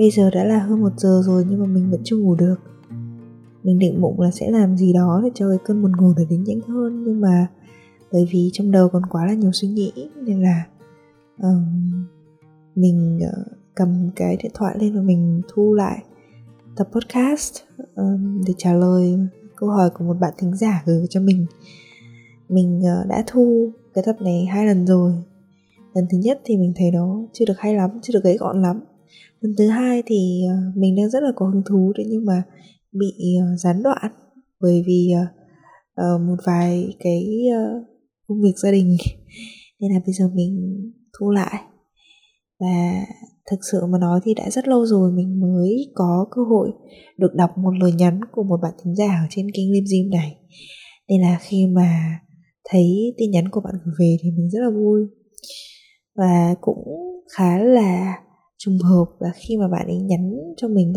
Bây giờ đã là hơn 1 giờ rồi nhưng mà mình vẫn chưa ngủ được. Mình định bụng là sẽ làm gì đó để cho cái cơn buồn ngủ để đến nhanh hơn, nhưng mà bởi vì trong đầu còn quá là nhiều suy nghĩ nên là mình cầm cái điện thoại lên và mình thu lại tập podcast để trả lời câu hỏi của một bạn thính giả gửi cho mình. Mình đã thu cái tập này 2 lần rồi. Lần thứ nhất thì mình thấy nó chưa được hay lắm, chưa được gãy gọn lắm. Lần thứ hai thì mình đang rất là có hứng thú đấy, nhưng mà bị gián đoạn bởi vì một vài cái công việc gia đình nên là bây giờ mình thu lại. Và thực sự mà nói thì đã rất lâu rồi mình mới có cơ hội được đọc một lời nhắn của một bạn thính giả ở trên kênh Lim Dim này, nên là khi mà thấy tin nhắn của bạn gửi về thì mình rất là vui. Và cũng khá là trùng hợp là khi mà bạn ấy nhắn cho mình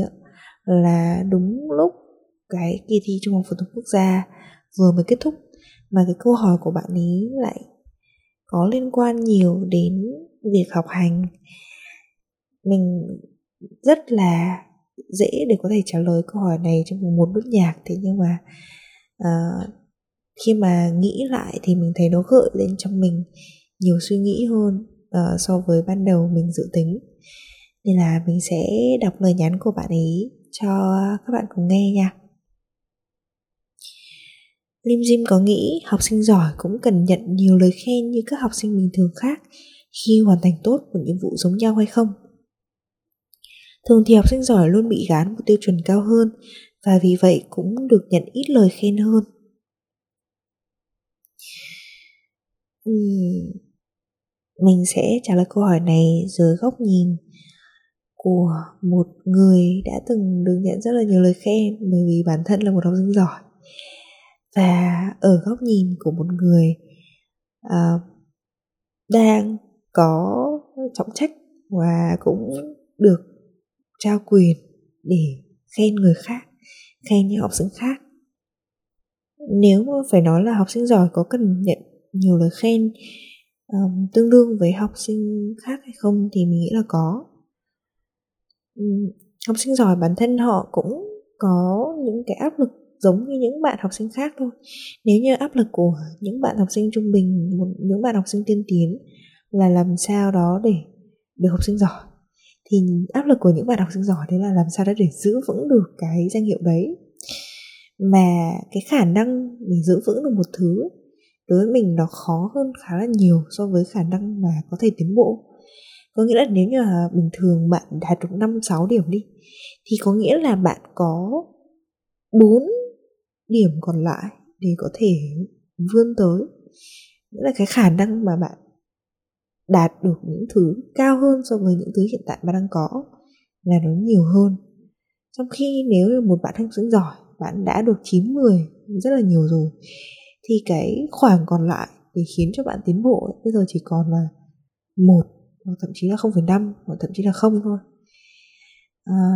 là đúng lúc cái kỳ thi Trung học phổ thông quốc gia vừa mới kết thúc, mà cái câu hỏi của bạn ấy lại có liên quan nhiều đến việc học hành. Mình rất là dễ để có thể trả lời câu hỏi này trong một nốt nhạc, thế nhưng mà khi mà nghĩ lại thì mình thấy nó gợi lên trong mình nhiều suy nghĩ hơn so với ban đầu mình dự tính. Nên là mình sẽ đọc lời nhắn của bạn ấy cho các bạn cùng nghe nha. Lim Dim có nghĩ học sinh giỏi cũng cần nhận nhiều lời khen như các học sinh bình thường khác khi hoàn thành tốt một nhiệm vụ giống nhau hay không? Thường thì học sinh giỏi luôn bị gán một tiêu chuẩn cao hơn và vì vậy cũng được nhận ít lời khen hơn. Mình sẽ trả lời câu hỏi này dưới góc nhìn của một người đã từng được nhận rất là nhiều lời khen, bởi vì bản thân là một học sinh giỏi, và ở góc nhìn của một người đang có trọng trách và cũng được trao quyền để khen người khác, khen những học sinh khác. Nếu mà phải nói là học sinh giỏi có cần nhận nhiều lời khen tương đương với học sinh khác hay không thì mình nghĩ là có. Học sinh giỏi bản thân họ cũng có những cái áp lực giống như những bạn học sinh khác thôi. Nếu như áp lực của những bạn học sinh trung bình, những bạn học sinh tiên tiến là làm sao đó để được học sinh giỏi, thì áp lực của những bạn học sinh giỏi đấy là làm sao đó để giữ vững được cái danh hiệu đấy. Mà cái khả năng để giữ vững được một thứ đối với mình nó khó hơn khá là nhiều so với khả năng mà có thể tiến bộ. Có nghĩa là nếu như là bình thường bạn đạt được 5-6 điểm đi, thì có nghĩa là bạn có 4 điểm còn lại để có thể vươn tới. Nghĩa là cái khả năng mà bạn đạt được những thứ cao hơn so với những thứ hiện tại bạn đang có là nó nhiều hơn. Trong khi nếu như một bạn học sinh giỏi, bạn đã được 9-10 rất là nhiều rồi, thì cái khoảng còn lại để khiến cho bạn tiến bộ ấy, bây giờ chỉ còn là 1 hoặc thậm chí là 0,5 hoặc thậm chí là 0 thôi.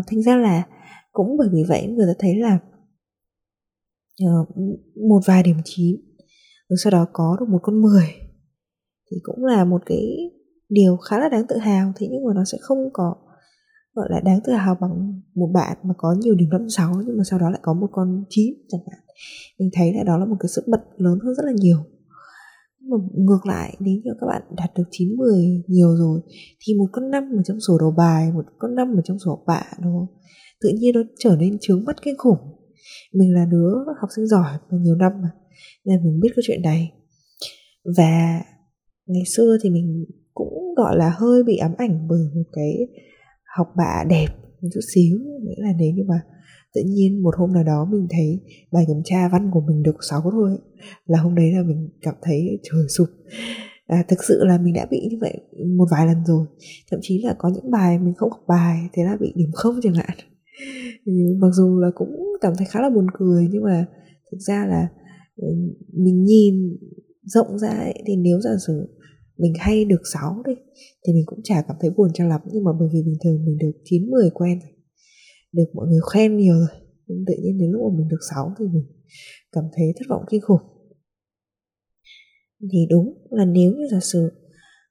Thành ra là cũng bởi vì vậy người ta thấy là một vài điểm 9 rồi sau đó có được một con 10 thì cũng là một cái điều khá là đáng tự hào. Thế nhưng mà nó sẽ không có gọi là đáng tự hào bằng một bạn mà có nhiều điểm 5-6 nhưng mà sau đó lại có một con 9 chẳng hạn. Mình thấy là đó là một cái sự bật lớn hơn rất là nhiều. Mà ngược lại, nếu như các bạn đạt được 9-10 nhiều rồi thì một con 5 ở trong sổ đầu bài, một con 5 ở trong sổ học bạ nó tự nhiên nó trở nên chướng mắt kinh khủng. Mình là đứa học sinh giỏi mà nhiều năm mà nên mình biết cái chuyện này. Và ngày xưa thì mình cũng gọi là hơi bị ám ảnh bởi một cái học bạ đẹp một chút xíu, nghĩa là nếu như mà tự nhiên một hôm nào đó mình thấy bài kiểm tra văn của mình được 6 thôi ấy, là hôm đấy là mình cảm thấy trời sụp. Thực sự là mình đã bị như vậy một vài lần rồi. Thậm chí là có những bài mình không học bài, thế là bị điểm 0 chẳng hạn. Mặc dù là cũng cảm thấy khá là buồn cười, nhưng mà thực ra là mình nhìn rộng ra ấy, thì nếu giả sử mình hay được 6 đi thì mình cũng chả cảm thấy buồn cho lắm. Nhưng mà bởi vì bình thường mình được 9-10 quen rồi, được mọi người khen nhiều rồi, nhưng tự nhiên đến lúc mà mình được 6 thì mình cảm thấy thất vọng kinh khủng. Thì đúng là nếu như giả sử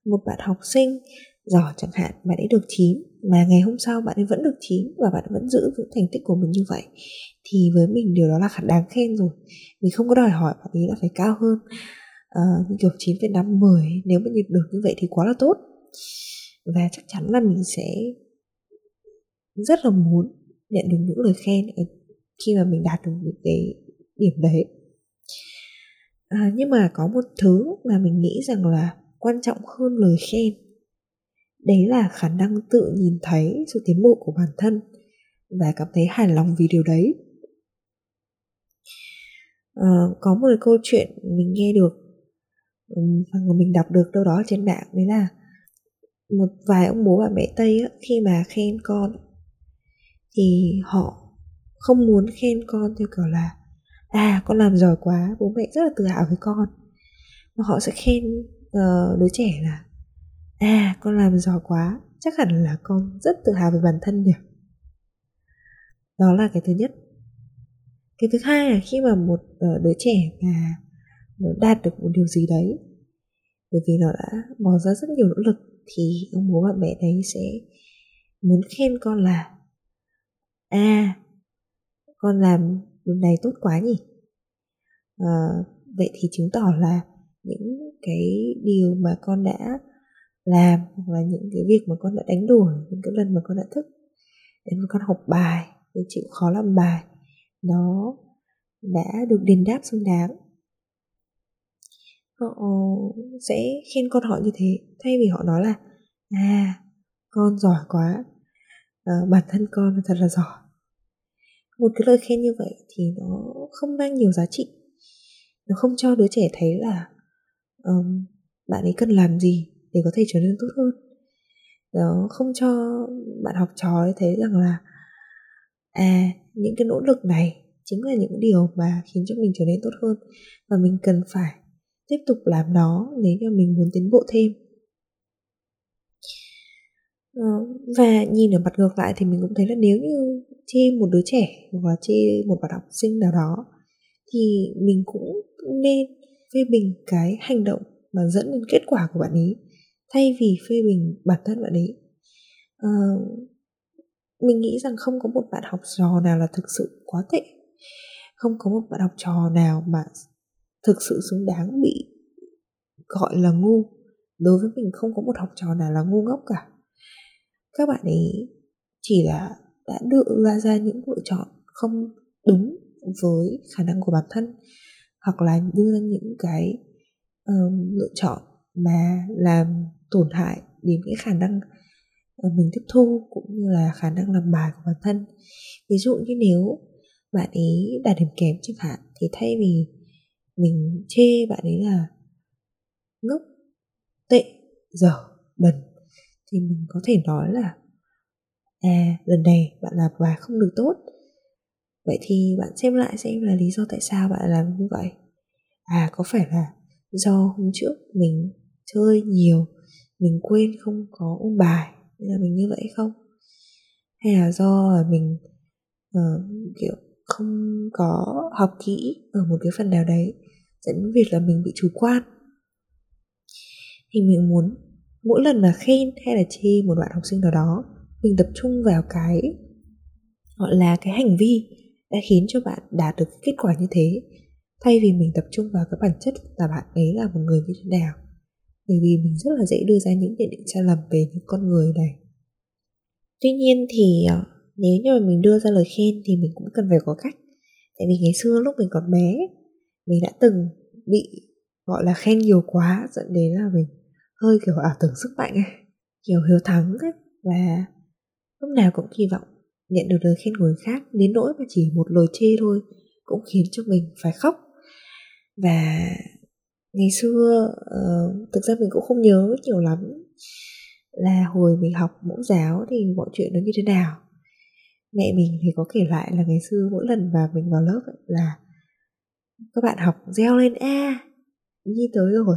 một bạn học sinh giỏi chẳng hạn mà đã được 9 mà ngày hôm sau bạn ấy vẫn được 9 và bạn vẫn giữ vững thành tích của mình như vậy, thì với mình điều đó là đáng khen rồi. Mình không có đòi hỏi bạn ấy là phải cao hơn như kiểu 9,5, 10. Nếu mà được như vậy thì quá là tốt. Và chắc chắn là mình sẽ rất là muốn nhận được những lời khen khi mà mình đạt được những cái điểm đấy. Nhưng mà có một thứ mà mình nghĩ rằng là quan trọng hơn lời khen, đấy là khả năng tự nhìn thấy sự tiến bộ của bản thân và cảm thấy hài lòng vì điều đấy. Có một cái câu chuyện mình nghe được hoặc là mình đọc được đâu đó trên mạng, đấy là một vài ông bố bà mẹ Tây á, khi mà khen con thì họ không muốn khen con theo kiểu là con làm giỏi quá, bố mẹ rất là tự hào với con, mà họ sẽ khen đứa trẻ là con làm giỏi quá, chắc hẳn là con rất tự hào về bản thân nhỉ. Đó là cái thứ nhất. Cái thứ hai là khi mà một đứa trẻ mà nó đạt được một điều gì đấy, bởi vì nó đã bỏ ra rất nhiều nỗ lực, thì ông bố bạn bè đấy sẽ muốn khen con là con làm điều này tốt quá nhỉ. Vậy thì chứng tỏ là những cái điều mà con đã làm, hoặc là những cái việc mà con đã đánh đổi, những cái lần mà con đã thức đến con học bài, để chịu khó làm bài, nó đã được đền đáp xứng đáng. Họ sẽ khen con họ như thế, thay vì họ nói là con giỏi quá, bản thân con thật là giỏi. Một cái lời khen như vậy thì nó không mang nhiều giá trị, nó không cho đứa trẻ thấy là bạn ấy cần làm gì để có thể trở nên tốt hơn. Nó không cho bạn học trò thấy rằng là những cái nỗ lực này chính là những điều mà khiến cho mình trở nên tốt hơn, và mình cần phải tiếp tục làm nó nếu như mình muốn tiến bộ thêm. Và nhìn ở mặt ngược lại thì mình cũng thấy là nếu như chê một đứa trẻ hoặc là chê một bạn học sinh nào đó, thì mình cũng nên phê bình cái hành động mà dẫn đến kết quả của bạn ấy, thay vì phê bình bản thân bạn ấy. Mình nghĩ rằng không có một bạn học trò nào là thực sự quá tệ, không có một bạn học trò nào mà thực sự xứng đáng bị gọi là ngu. Đối với mình không có một học trò nào là ngu ngốc cả. Các bạn ấy chỉ là đã đưa ra những lựa chọn không đúng với khả năng của bản thân, hoặc là đưa ra những cái lựa chọn mà làm tổn hại đến cái khả năng mình tiếp thu cũng như là khả năng làm bài của bản thân. Ví dụ như nếu bạn ấy đạt điểm kém chẳng hạn, thì thay vì mình chê bạn ấy là ngốc, tệ, dở, bẩn, thì mình có thể nói là lần này bạn làm bài không được tốt, vậy thì bạn xem lại xem là lý do tại sao bạn làm như vậy. Có phải là do hôm trước mình chơi nhiều, mình quên không có ôn bài nên là mình như vậy không? Hay là do mình kiểu không có học kỹ ở một cái phần nào đấy, dẫn đến việc là mình bị chủ quan. Thì mình muốn mỗi lần mà khen hay là chê một bạn học sinh nào đó, mình tập trung vào cái gọi là cái hành vi đã khiến cho bạn đạt được kết quả như thế, thay vì mình tập trung vào cái bản chất là bạn ấy là một người như thế nào. Bởi vì mình rất là dễ đưa ra những nhận định sai lầm về những con người này. Tuy nhiên thì nếu như mà mình đưa ra lời khen thì mình cũng cần phải có cách. Tại vì ngày xưa lúc mình còn bé, mình đã từng bị gọi là khen nhiều quá, dẫn đến là mình hơi kiểu ảo tưởng sức mạnh ấy, kiểu hiếu thắng ấy, và lúc nào cũng kỳ vọng nhận được lời khen của người khác, đến nỗi mà chỉ một lời chê thôi cũng khiến cho mình phải khóc. Và ngày xưa thực ra mình cũng không nhớ nhiều lắm là hồi mình học mẫu giáo thì mọi chuyện nó như thế nào. Mẹ mình thì có kể lại là ngày xưa mỗi lần mà mình vào lớp ấy là các bạn học reo lên Nhi tới rồi.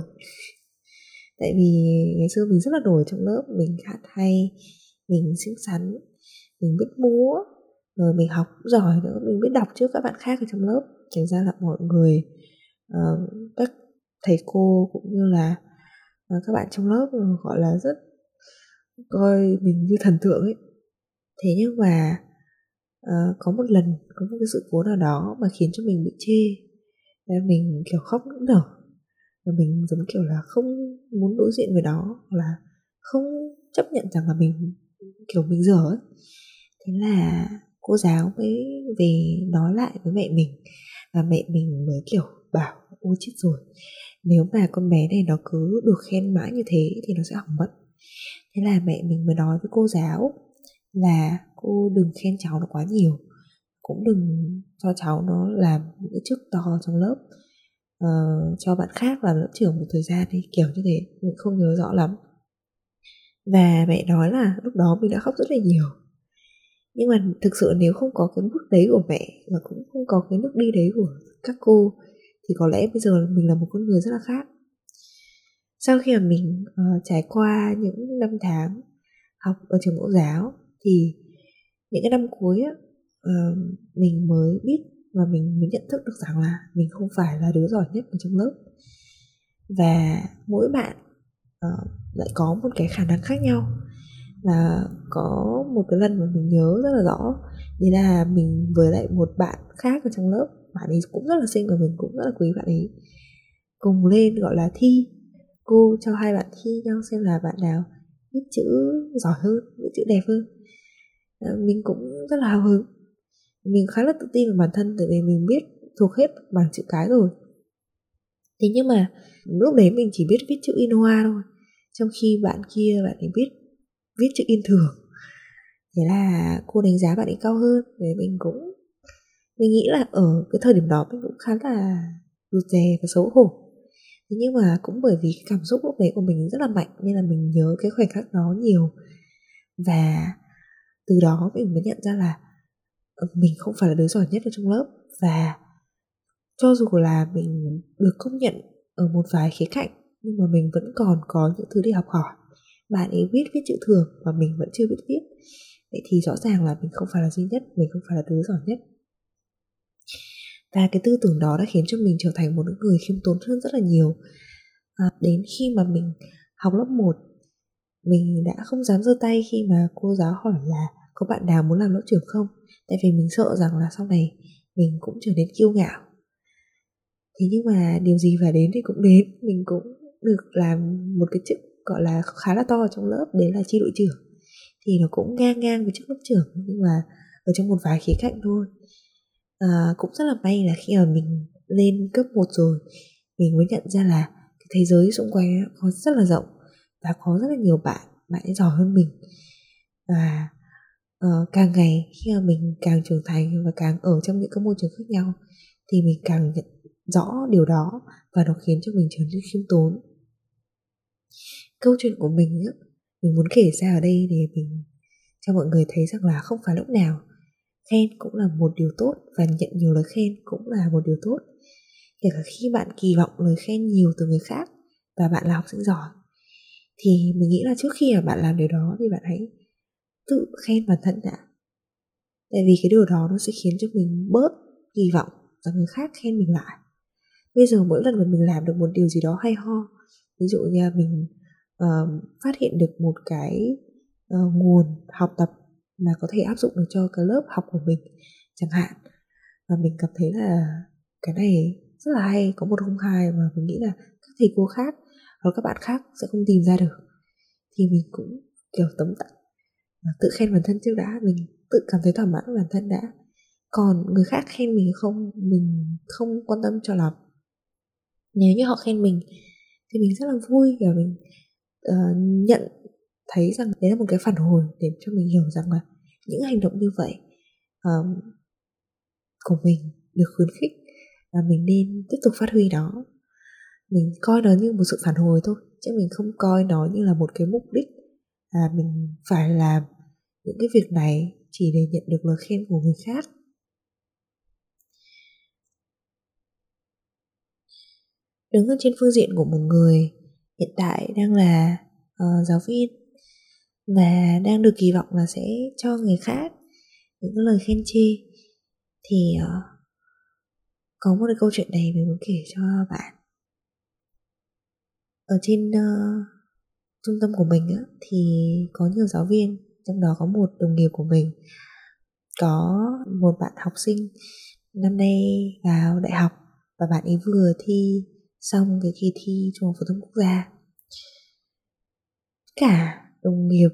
Tại vì ngày xưa mình rất là nổi trong lớp, mình hát hay, mình xinh xắn, mình biết múa, rồi mình học cũng giỏi nữa, mình biết đọc trước các bạn khác ở trong lớp. Thành ra là mọi người, các thầy cô cũng như là các bạn trong lớp gọi là rất coi mình như thần tượng ấy. Thế nhưng mà có một lần có một cái sự cố nào đó mà khiến cho mình bị chê, mình kiểu khóc nức nở, mình giống kiểu là không muốn đối diện với đó, là không chấp nhận rằng là mình kiểu mình dở ấy. Thế là cô giáo mới về nói lại với mẹ mình, và mẹ mình mới kiểu bảo ôi chết rồi, nếu mà con bé này nó cứ được khen mãi như thế thì nó sẽ hỏng mất. Thế là mẹ mình mới nói với cô giáo là cô đừng khen cháu nó quá nhiều, cũng đừng cho cháu nó làm những chức to trong lớp, cho bạn khác làm lớp trưởng một thời gian đi, kiểu như thế. Mình không nhớ rõ lắm, và mẹ nói là lúc đó mình đã khóc rất là nhiều. Nhưng mà thực sự nếu không có cái bước đấy của mẹ, và cũng không có cái bước đi đấy của các cô, thì có lẽ bây giờ mình là một con người rất là khác. Sau khi mà mình trải qua những năm tháng học ở trường mẫu giáo, thì những cái năm cuối á, mình mới biết và mình mới nhận thức được rằng là mình không phải là đứa giỏi nhất ở trong lớp, và mỗi bạn lại có một cái khả năng khác nhau. Và có một cái lần mà mình nhớ rất là rõ, đấy là mình với lại một bạn khác ở trong lớp, bạn ấy cũng rất là xinh và mình cũng rất là quý bạn ấy, cùng lên gọi là thi. Cô cho hai bạn thi nhau xem là bạn nào viết chữ giỏi hơn, viết chữ đẹp hơn. Mình cũng rất là hào hứng, mình khá là tự tin về bản thân, tại vì mình biết thuộc hết bảng chữ cái rồi. Thế nhưng mà lúc đấy mình chỉ biết viết chữ in hoa thôi, trong khi bạn kia bạn ấy biết viết chữ in thường. Thế là cô đánh giá bạn ấy cao hơn. Thế mình nghĩ là ở cái thời điểm đó mình cũng khá là rụt rè và xấu hổ. Thế nhưng mà cũng bởi vì cái cảm xúc lúc đấy của mình rất là mạnh, nên là mình nhớ cái khoảnh khắc đó nhiều. Và từ đó mình mới nhận ra là mình không phải là đứa giỏi nhất ở trong lớp, và cho dù là mình được công nhận ở một vài khía cạnh, nhưng mà mình vẫn còn có những thứ để học hỏi. Bạn ấy viết chữ thường mà mình vẫn chưa biết viết, vậy thì rõ ràng là mình không phải là duy nhất, mình không phải là đứa giỏi nhất. Và cái tư tưởng đó đã khiến cho mình trở thành một người khiêm tốn hơn rất là nhiều. Đến khi mà mình học lớp 1, mình đã không dám giơ tay khi mà cô giáo hỏi là có bạn nào muốn làm lớp trưởng không, tại vì mình sợ rằng là sau này mình cũng trở nên kiêu ngạo. Thế nhưng mà điều gì phải đến thì cũng đến, mình cũng được làm một cái chức gọi là khá là to ở trong lớp, đấy là chi đội trưởng. Thì nó cũng ngang ngang với chức lớp trưởng, nhưng mà ở trong một vài khía cạnh thôi. Cũng rất là may là khi mà mình lên cấp 1 rồi, mình mới nhận ra là cái thế giới xung quanh có rất là rộng, và có rất là nhiều bạn ấy giỏi hơn mình. Và càng ngày khi mà mình càng trưởng thành và càng ở trong những cái môi trường khác nhau, thì mình càng nhận rõ điều đó, và nó khiến cho mình trở nên khiêm tốn. Câu chuyện của mình ấy, mình muốn kể ra ở đây để mình cho mọi người thấy rằng là không phải lúc nào khen cũng là một điều tốt, và nhận nhiều lời khen cũng là một điều tốt. Kể cả khi bạn kỳ vọng lời khen nhiều từ người khác và bạn là học sinh giỏi, thì mình nghĩ là trước khi mà bạn làm điều đó thì bạn hãy tự khen bản thân đã. Tại vì cái điều đó nó sẽ khiến cho mình bớt kỳ vọng rằng người khác khen mình lại. Bây giờ mỗi lần mà mình làm được một điều gì đó hay ho, ví dụ như mình phát hiện được một cái nguồn học tập mà có thể áp dụng được cho cái lớp học của mình chẳng hạn, và mình cảm thấy là cái này rất là hay, có một hôm hai mà mình nghĩ là các thầy cô khác hoặc các bạn khác sẽ không tìm ra được, thì mình cũng kiểu tấm tắc và tự khen bản thân trước đã. Mình tự cảm thấy thỏa mãn bản thân đã, còn người khác khen mình không, mình không quan tâm cho lắm. Nếu như họ khen mình thì mình rất là vui, và mình nhận thấy rằng đấy là một cái phản hồi để cho mình hiểu rằng là những hành động như vậy của mình được khuyến khích, và mình nên tiếp tục phát huy nó. Mình coi nó như một sự phản hồi thôi, chứ mình không coi nó như là một cái mục đích là mình phải làm những cái việc này chỉ để nhận được lời khen của người khác. Đứng ở trên phương diện của một người hiện tại đang là giáo viên và đang được kỳ vọng là sẽ cho người khác những cái lời khen chê, thì có một cái câu chuyện này mình muốn kể cho bạn. Ở trên trung tâm của mình á, thì có nhiều giáo viên, trong đó có một đồng nghiệp của mình, có một bạn học sinh năm nay vào đại học và bạn ấy vừa thi xong cái kỳ thi Trung học phổ thông quốc gia. Cả đồng nghiệp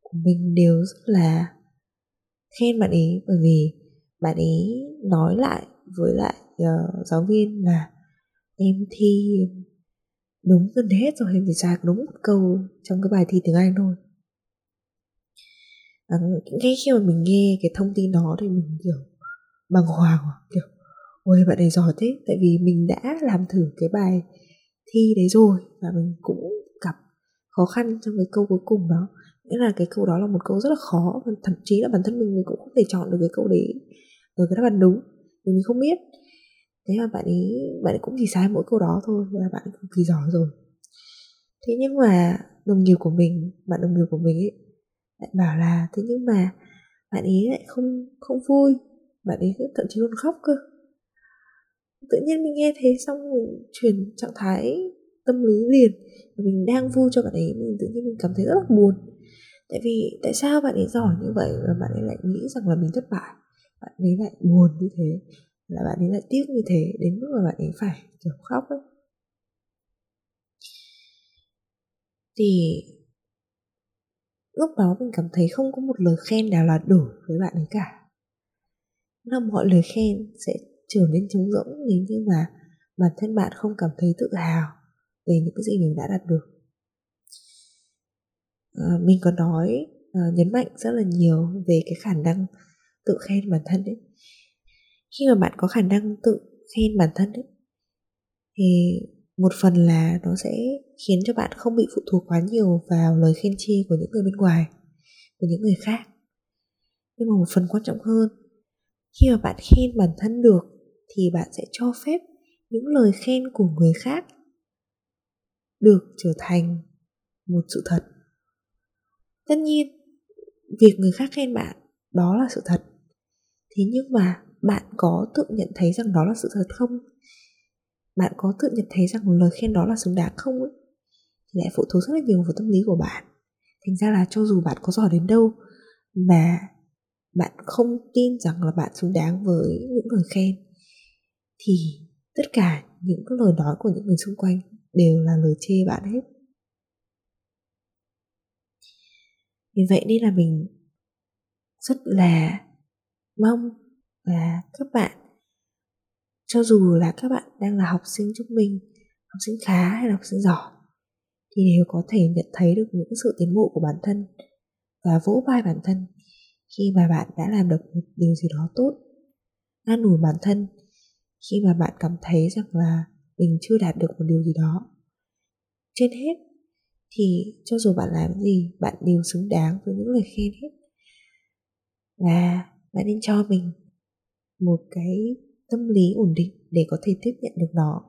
của mình đều rất là khen bạn ấy, bởi vì bạn ấy nói lại với lại giáo viên là em thi đúng gần hết rồi, em chỉ sai đúng một câu trong cái bài thi tiếng Anh thôi. À, ngay khi mà mình nghe cái thông tin đó thì mình kiểu bàng hoàng, kiểu ôi bạn ấy giỏi thế, tại vì mình đã làm thử cái bài thi đấy rồi và mình cũng gặp khó khăn trong cái câu cuối cùng đó. Nghĩa là cái câu đó là một câu rất là khó, và thậm chí là bản thân mình cũng không thể chọn được cái câu đấy ở cái đáp án đúng, vì mình không biết. Thế mà bạn ấy cũng chỉ sai mỗi câu đó thôi là bạn cực kỳ giỏi rồi. Thế nhưng mà bạn đồng nghiệp của mình ấy lại bảo là thế nhưng mà bạn ấy lại không vui, bạn ấy thậm chí còn khóc cơ. Tự nhiên mình nghe thế xong mình chuyển trạng thái tâm lý liền, mình đang vui cho bạn ấy, mình tự nhiên mình cảm thấy rất là buồn. Tại vì tại sao bạn ấy giỏi như vậy và bạn ấy lại nghĩ rằng là mình thất bại, bạn ấy lại buồn như thế, là bạn ấy lại tiếc như thế, đến lúc mà bạn ấy phải kiểu khóc ấy. Thì lúc đó mình cảm thấy không có một lời khen nào là đủ với bạn ấy cả. Là mọi lời khen sẽ trở nên trống rỗng nếu như mà bản thân bạn không cảm thấy tự hào về những cái gì mình đã đạt được. Mình còn nói nhấn mạnh rất là nhiều về cái khả năng tự khen bản thân ấy. Khi mà bạn có khả năng tự khen bản thân ấy, thì một phần là nó sẽ khiến cho bạn không bị phụ thuộc quá nhiều vào lời khen chê của những người bên ngoài, của những người khác. Nhưng mà một phần quan trọng hơn, khi mà bạn khen bản thân được thì bạn sẽ cho phép những lời khen của người khác được trở thành một sự thật. Tất nhiên, việc người khác khen bạn đó là sự thật. Thế nhưng mà bạn có tự nhận thấy rằng đó là sự thật không? Bạn có tự nhận thấy rằng lời khen đó là xứng đáng không ấy? Thì lại phụ thuộc rất là nhiều vào tâm lý của bạn. Thành ra là cho dù bạn có giỏi đến đâu mà bạn không tin rằng là bạn xứng đáng với những lời khen, thì tất cả những lời nói của những người xung quanh đều là lời chê bạn hết. Vì vậy nên là mình rất là mong là các bạn, cho dù là các bạn đang là học sinh trung bình, học sinh khá hay là học sinh giỏi, thì đều có thể nhận thấy được những sự tiến bộ của bản thân và vỗ vai bản thân khi mà bạn đã làm được một điều gì đó tốt, an ủi bản thân khi mà bạn cảm thấy rằng là mình chưa đạt được một điều gì đó. Trên hết thì cho dù bạn làm gì, bạn đều xứng đáng với những lời khen hết. Và bạn nên cho mình một cái tâm lý ổn định để có thể tiếp nhận được nó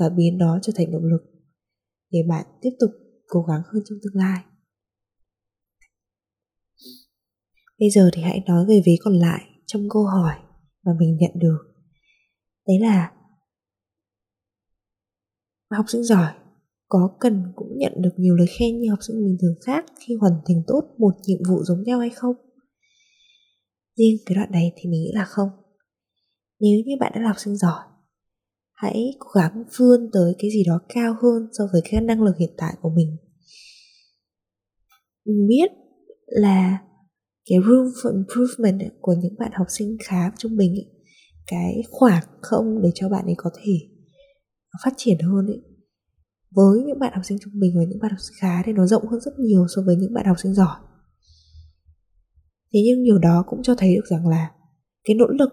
và biến đó trở thành động lực để bạn tiếp tục cố gắng hơn trong tương lai. Bây giờ thì hãy nói về vế còn lại trong câu hỏi mà mình nhận được. Đấy là học sinh giỏi có cần cũng nhận được nhiều lời khen như học sinh bình thường khác khi hoàn thành tốt một nhiệm vụ giống nhau hay không? Riêng cái đoạn này thì mình nghĩ là không. Nếu như bạn đã là học sinh giỏi, hãy cố gắng vươn tới cái gì đó cao hơn so với cái năng lực hiện tại của mình. Mình biết là cái room for improvement của những bạn học sinh khá trung bình, cái khoảng không để cho bạn ấy có thể phát triển hơn ấy, với những bạn học sinh trung bình và những bạn học sinh khá thì nó rộng hơn rất nhiều so với những bạn học sinh giỏi. Thế nhưng điều đó cũng cho thấy được rằng là cái nỗ lực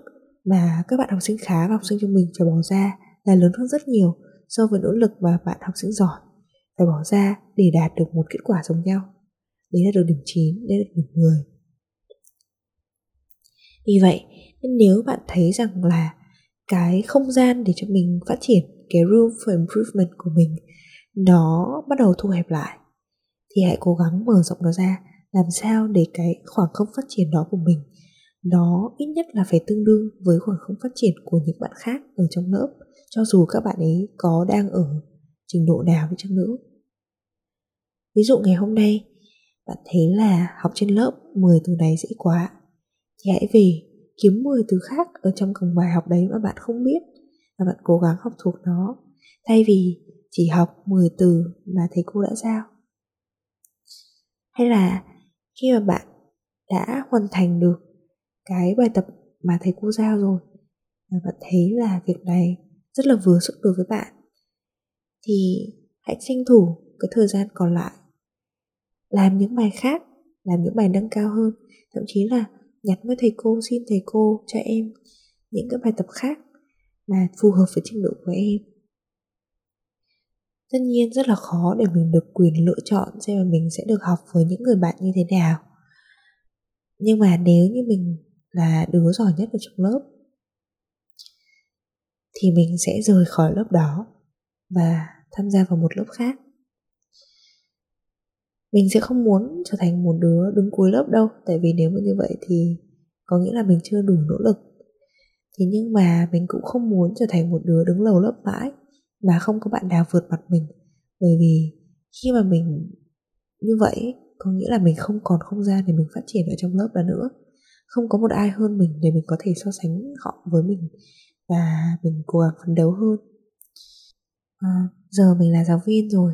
mà các bạn học sinh khá và học sinh trung bình phải bỏ ra là lớn hơn rất nhiều so với nỗ lực mà bạn học sinh giỏi phải bỏ ra để đạt được một kết quả giống nhau. Đấy là được điểm 9, đấy là được điểm 10. Vì vậy, nếu bạn thấy rằng là cái không gian để cho mình phát triển, cái room for improvement của mình nó bắt đầu thu hẹp lại, thì hãy cố gắng mở rộng nó ra, làm sao để cái khoảng không phát triển đó của mình nó ít nhất là phải tương đương với khoảng không phát triển của những bạn khác ở trong lớp, cho dù các bạn ấy có đang ở trình độ nào đi chăng nữa. Ví dụ ngày hôm nay bạn thấy là học trên lớp 10 từ này dễ quá, thì hãy về kiếm 10 từ khác ở trong cùng bài học đấy mà bạn không biết, và bạn cố gắng học thuộc nó, thay vì chỉ học 10 từ mà thầy cô đã giao. Hay là khi mà bạn đã hoàn thành được cái bài tập mà thầy cô giao rồi, và bạn thấy là việc này rất là vừa sức đối với bạn, thì hãy tranh thủ cái thời gian còn lại làm những bài khác, làm những bài nâng cao hơn, thậm chí là nhắn với thầy cô, xin thầy cô cho em những cái bài tập khác mà phù hợp với trình độ của em. Tất nhiên rất là khó để mình được quyền lựa chọn xem là mình sẽ được học với những người bạn như thế nào. Nhưng mà nếu như mình là đứa giỏi nhất ở trong lớp thì mình sẽ rời khỏi lớp đó và tham gia vào một lớp khác. Mình sẽ không muốn trở thành một đứa đứng cuối lớp đâu, tại vì nếu mà như vậy thì có nghĩa là mình chưa đủ nỗ lực. Thế nhưng mà mình cũng không muốn trở thành một đứa đứng đầu lớp mãi mà không có bạn nào vượt mặt mình, bởi vì khi mà mình như vậy có nghĩa là mình không còn không gian để mình phát triển ở trong lớp đó nữa. Không có một ai hơn mình để mình có thể so sánh họ với mình và mình cố gắng phấn đấu hơn. Giờ mình là giáo viên rồi,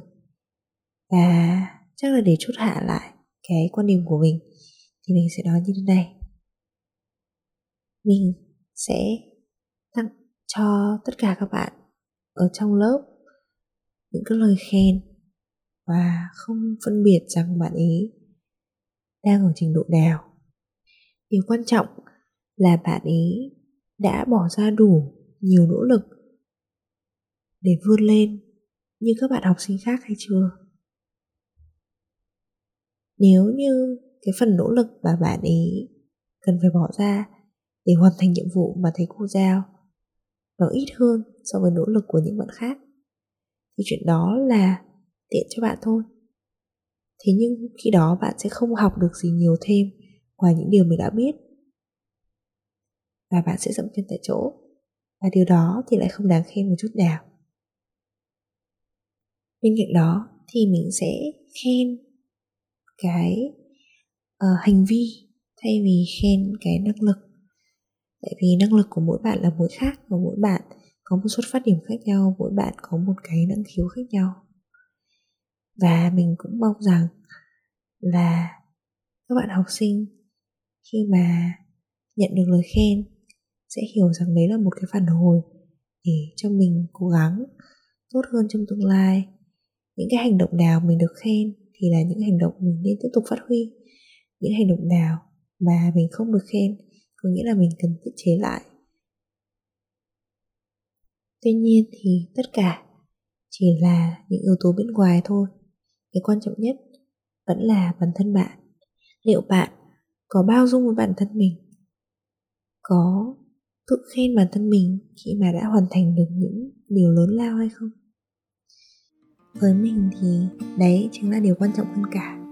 và chắc là để chút hạ lại cái quan điểm của mình thì mình sẽ nói như thế này: mình sẽ tặng cho tất cả các bạn ở trong lớp những cái lời khen, và không phân biệt rằng bạn ấy đang ở trình độ nào. Điều quan trọng là bạn ấy đã bỏ ra đủ nhiều nỗ lực để vươn lên như các bạn học sinh khác hay chưa. Nếu như cái phần nỗ lực mà bạn ấy cần phải bỏ ra để hoàn thành nhiệm vụ mà thầy cô giao nó ít hơn so với nỗ lực của những bạn khác thì chuyện đó là tiện cho bạn thôi. Thế nhưng khi đó bạn sẽ không học được gì nhiều thêm ngoài những điều mình đã biết, và bạn sẽ dậm chân tại chỗ, và điều đó thì lại không đáng khen một chút nào. Bên cạnh đó thì mình sẽ khen cái hành vi thay vì khen cái năng lực, tại vì năng lực của mỗi bạn là mỗi khác, và mỗi bạn có một xuất phát điểm khác nhau, mỗi bạn có một cái năng khiếu khác nhau. Và mình cũng mong rằng là các bạn học sinh khi mà nhận được lời khen sẽ hiểu rằng đấy là một cái phản hồi để cho mình cố gắng tốt hơn trong tương lai. Những cái hành động nào mình được khen thì là những hành động mình nên tiếp tục phát huy, những hành động nào mà mình không được khen có nghĩa là mình cần tiết chế lại. Tuy nhiên thì tất cả chỉ là những yếu tố bên ngoài thôi. Cái quan trọng nhất vẫn là bản thân bạn. Liệu bạn có bao dung với bản thân mình? Có tự khen bản thân mình khi mà đã hoàn thành được những điều lớn lao hay không? Với mình thì đấy chính là điều quan trọng hơn cả.